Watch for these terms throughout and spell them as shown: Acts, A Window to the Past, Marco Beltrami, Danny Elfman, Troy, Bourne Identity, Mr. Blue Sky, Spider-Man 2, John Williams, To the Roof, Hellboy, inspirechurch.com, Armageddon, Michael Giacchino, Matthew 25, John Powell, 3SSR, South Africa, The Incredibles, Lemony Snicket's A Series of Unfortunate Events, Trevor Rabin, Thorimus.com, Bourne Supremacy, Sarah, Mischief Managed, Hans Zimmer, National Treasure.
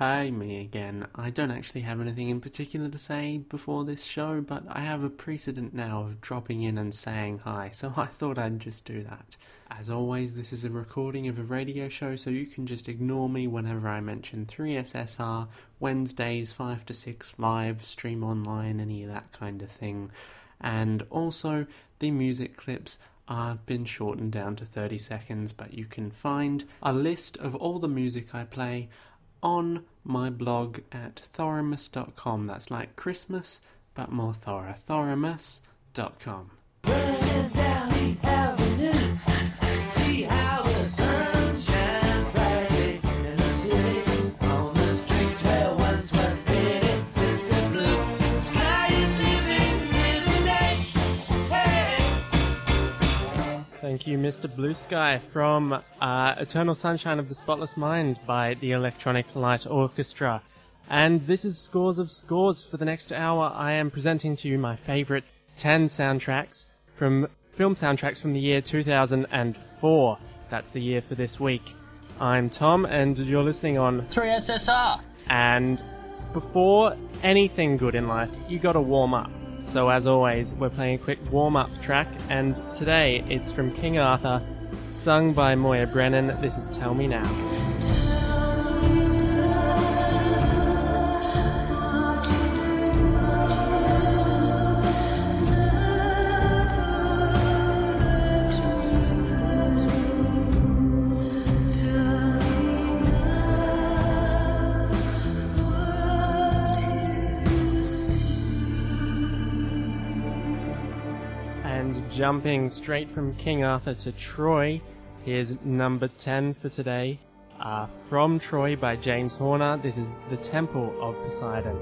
Hi, me again. I don't actually have anything in particular to say before this show, but I have a precedent now of dropping in and saying hi, so I thought I'd just do that. As always, this is a recording of a radio show, so you can just ignore me whenever I mention 3SSR, Wednesdays 5 to 6, live, stream online, any of that kind of thing. And also, the music clips I've been shortened down to 30 seconds, but you can find a list of all the music I play on my blog at Thorimus.com. That's like Christmas, but more thorough. Thorimus.com. Burning down the avenue, see how the sun shines brightly in the city, on the streets where once was painted Mr. Blue Sky is living in the day. Hey! Thank you, Mr. Blue Sky, from Eternal Sunshine of the Spotless Mind by the Electronic Light Orchestra. And this is Scores of Scores. For the next hour, I am presenting to you my favourite 10 soundtracks from film soundtracks from the year 2004. That's the year for this week. I'm Tom, and you're listening on 3SSR. And before anything good in life, you gotta warm up. So as always, we're playing a quick warm-up track, and today it's from King Arthur, sung by Moya Brennan. This is Tell Me Now. Jumping straight from King Arthur to Troy, here's number 10 for today. From Troy by James Horner, this is The Temple of Poseidon.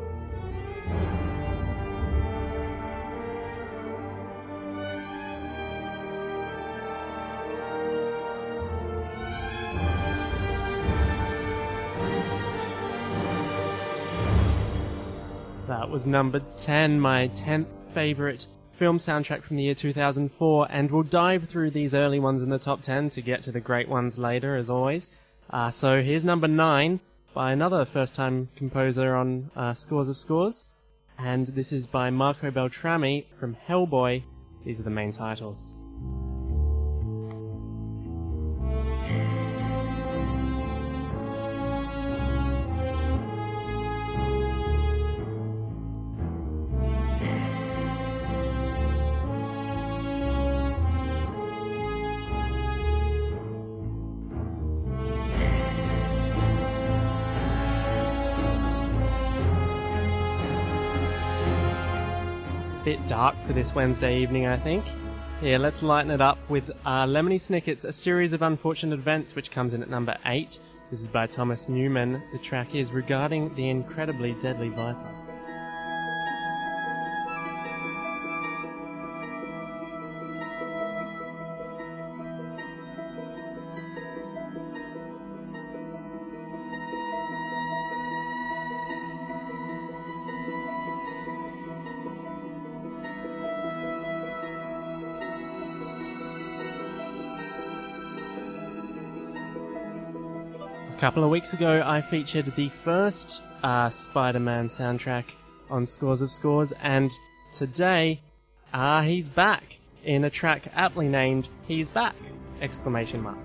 That was number 10, my 10th favourite film soundtrack from the year 2004, and we'll dive through these early ones in the top 10 to get to the great ones later, as always. So here's number 9 by another first-time composer on Scores of Scores, and this is by Marco Beltrami from Hellboy. These are the main titles. Bit dark for this Wednesday evening, I think. Yeah, let's lighten it up with Lemony Snicket's A Series of Unfortunate Events, which comes in at number 8. This is by Thomas Newman. The track is Regarding the Incredibly Deadly Viper. A couple of weeks ago, I featured the first Spider-Man soundtrack on Scores of Scores, and today, he's back in a track aptly named He's Back! Exclamation mark.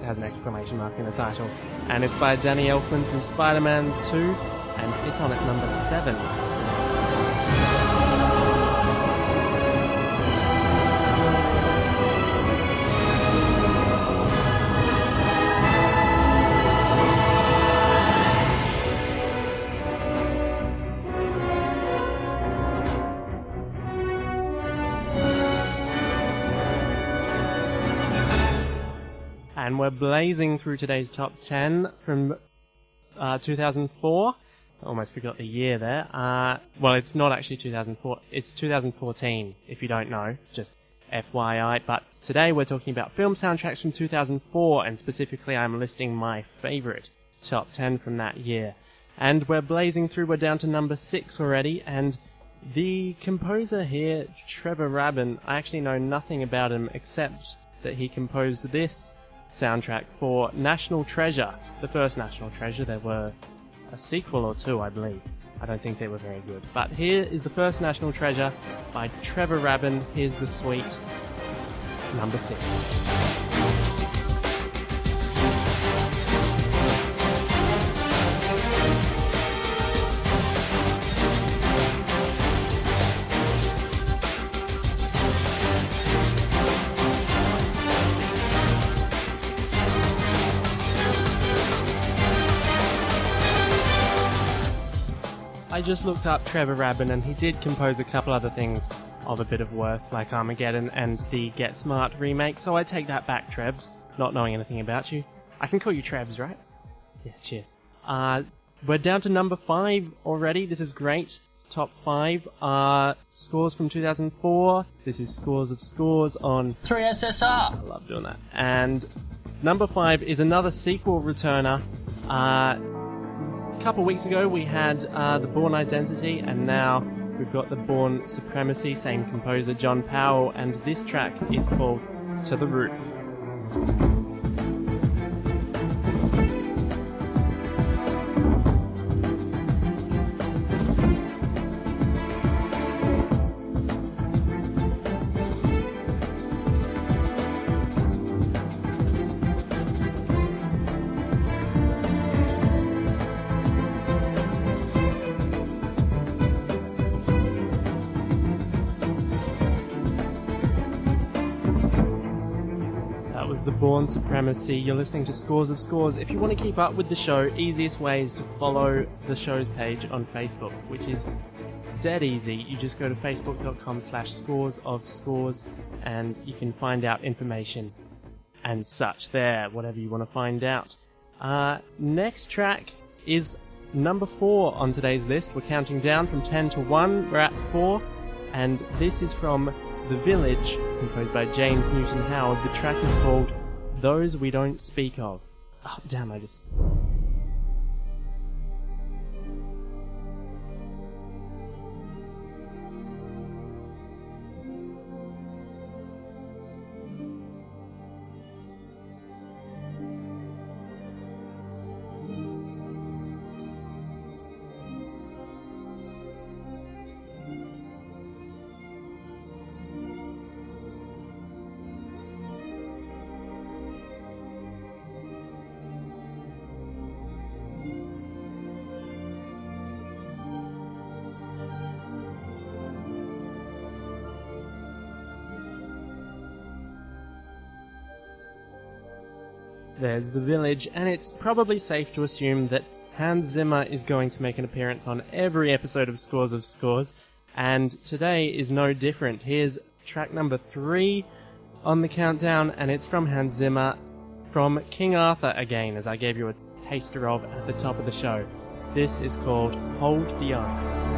It has an exclamation mark in the title. And it's by Danny Elfman from Spider-Man 2, and it's on at number 7. And we're blazing through today's top 10 from 2004. I almost forgot the year there. Well, it's not actually 2004. It's 2014, if you don't know. Just FYI. But today we're talking about film soundtracks from 2004, and specifically I'm listing my favourite top 10 from that year. And we're blazing through. We're down to number 6 already. And the composer here, Trevor Rabin, I actually know nothing about him except that he composed this soundtrack for National Treasure, the first National Treasure. There were a sequel or two, I believe. I don't think they were very good. But here is the first National Treasure by Trevor Rabin. Here's the suite, number 6. I just looked up Trevor Rabin, and he did compose a couple other things of a bit of worth, like Armageddon and the Get Smart remake, so I take that back, Trebs, not knowing anything about you. I can call you Trebs, right? Yeah, cheers. We're down to number 5 already. This is great. Top 5 are scores from 2004. This is Scores of Scores on 3SSR. I love doing that. And number 5 is another sequel returner. A couple of weeks ago we had the Bourne Identity, and now we've got the Bourne Supremacy, same composer John Powell, and this track is called To the Roof. Bourne Supremacy. You're listening to Scores of Scores. If you want to keep up with the show, easiest way is to follow the show's page on Facebook, which is dead easy. You just go to facebook.com/scoresofscores and you can find out information and such there, whatever you want to find out. Next track is number 4 on today's list. We're counting down from 10 to 1. We're at 4, and this is from The Village, composed by James Newton Howard. The track is called Those We Don't Speak Of. Oh, damn, I just... There's The Village, and it's probably safe to assume that Hans Zimmer is going to make an appearance on every episode of Scores, and today is no different. Here's track number 3 on the countdown, and it's from Hans Zimmer, from King Arthur again, as I gave you a taster of at the top of the show. This is called Hold the Ice.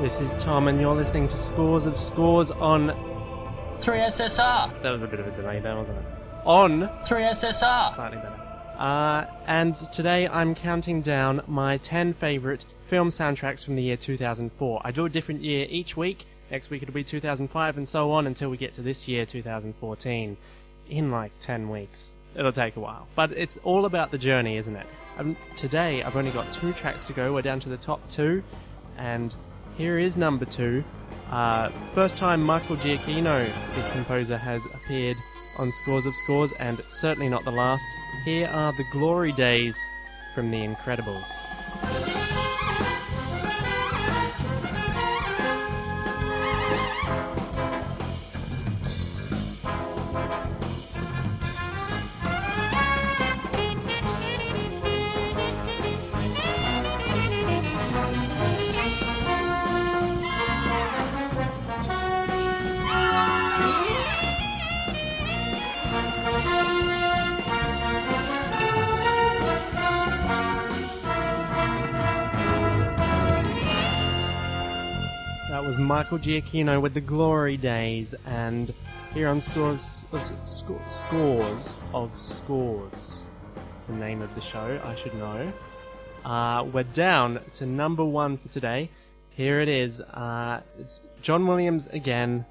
This is Tom, and you're listening to Scores of Scores on 3SSR. That was a bit of a delay there, wasn't it? On 3SSR. Slightly better. And today I'm counting down my 10 favourite film soundtracks from the year 2004. I do a different year each week. Next week it'll be 2005 and so on until we get to this year, 2014, in like 10 weeks. It'll take a while. But it's all about the journey, isn't it? Today I've only got 2 tracks to go. We're down to the top 2, and... here is number 2. First time Michael Giacchino, the composer, has appeared on Scores of Scores, and certainly not the last. Here are The Glory Days from The Incredibles. Michael Giacchino with The Glory Days, and here on Scores of Scores. That's the name of the show, I should know. We're down to number one for today. Here it is. It's John Williams again.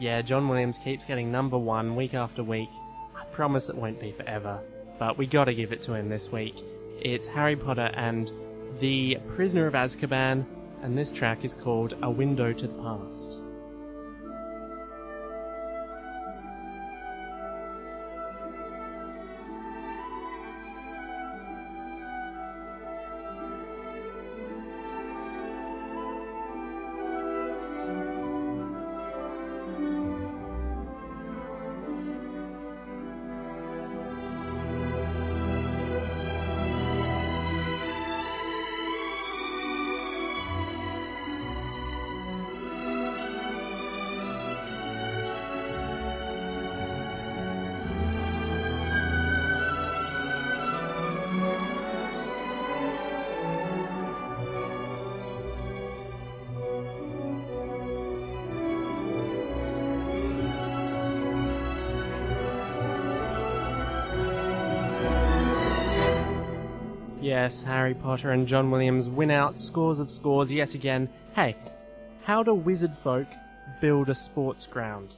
Yeah, John Williams keeps getting number one week after week. I promise it won't be forever, but we gotta give it to him this week. It's Harry Potter and the Prisoner of Azkaban, and this track is called A Window to the Past. Yes, Harry Potter and John Williams win out Scores of Scores yet again. Hey, how do wizard folk build a sports ground?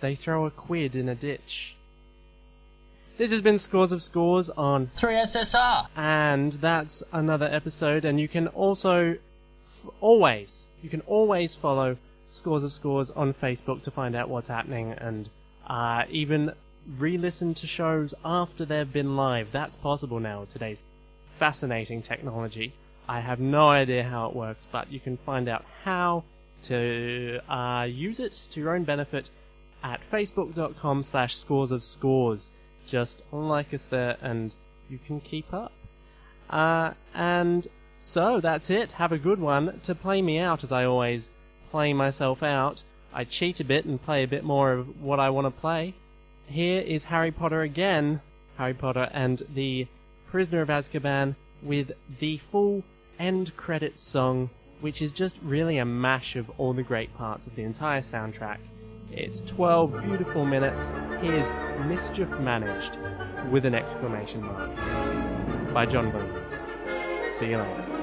They throw a quid in a ditch. This has been Scores of Scores on 3SSR. And that's another episode, and you can also always follow Scores of Scores on Facebook to find out what's happening, and even re-listen to shows after they've been live. That's possible now with today's fascinating technology. I have no idea how it works, but you can find out how to use it to your own benefit at facebook.com/scoresofscores. Just like us there and you can keep up. And so that's it. Have a good one. To play me out, as I always play myself out, I cheat a bit and play a bit more of what I want to play. Here is Harry Potter again. Harry Potter and the Prisoner of Azkaban with the full end credits song, which is just really a mash of all the great parts of the entire soundtrack. It's 12 beautiful minutes. Here's Mischief Managed with an exclamation mark by John Williams. See you later.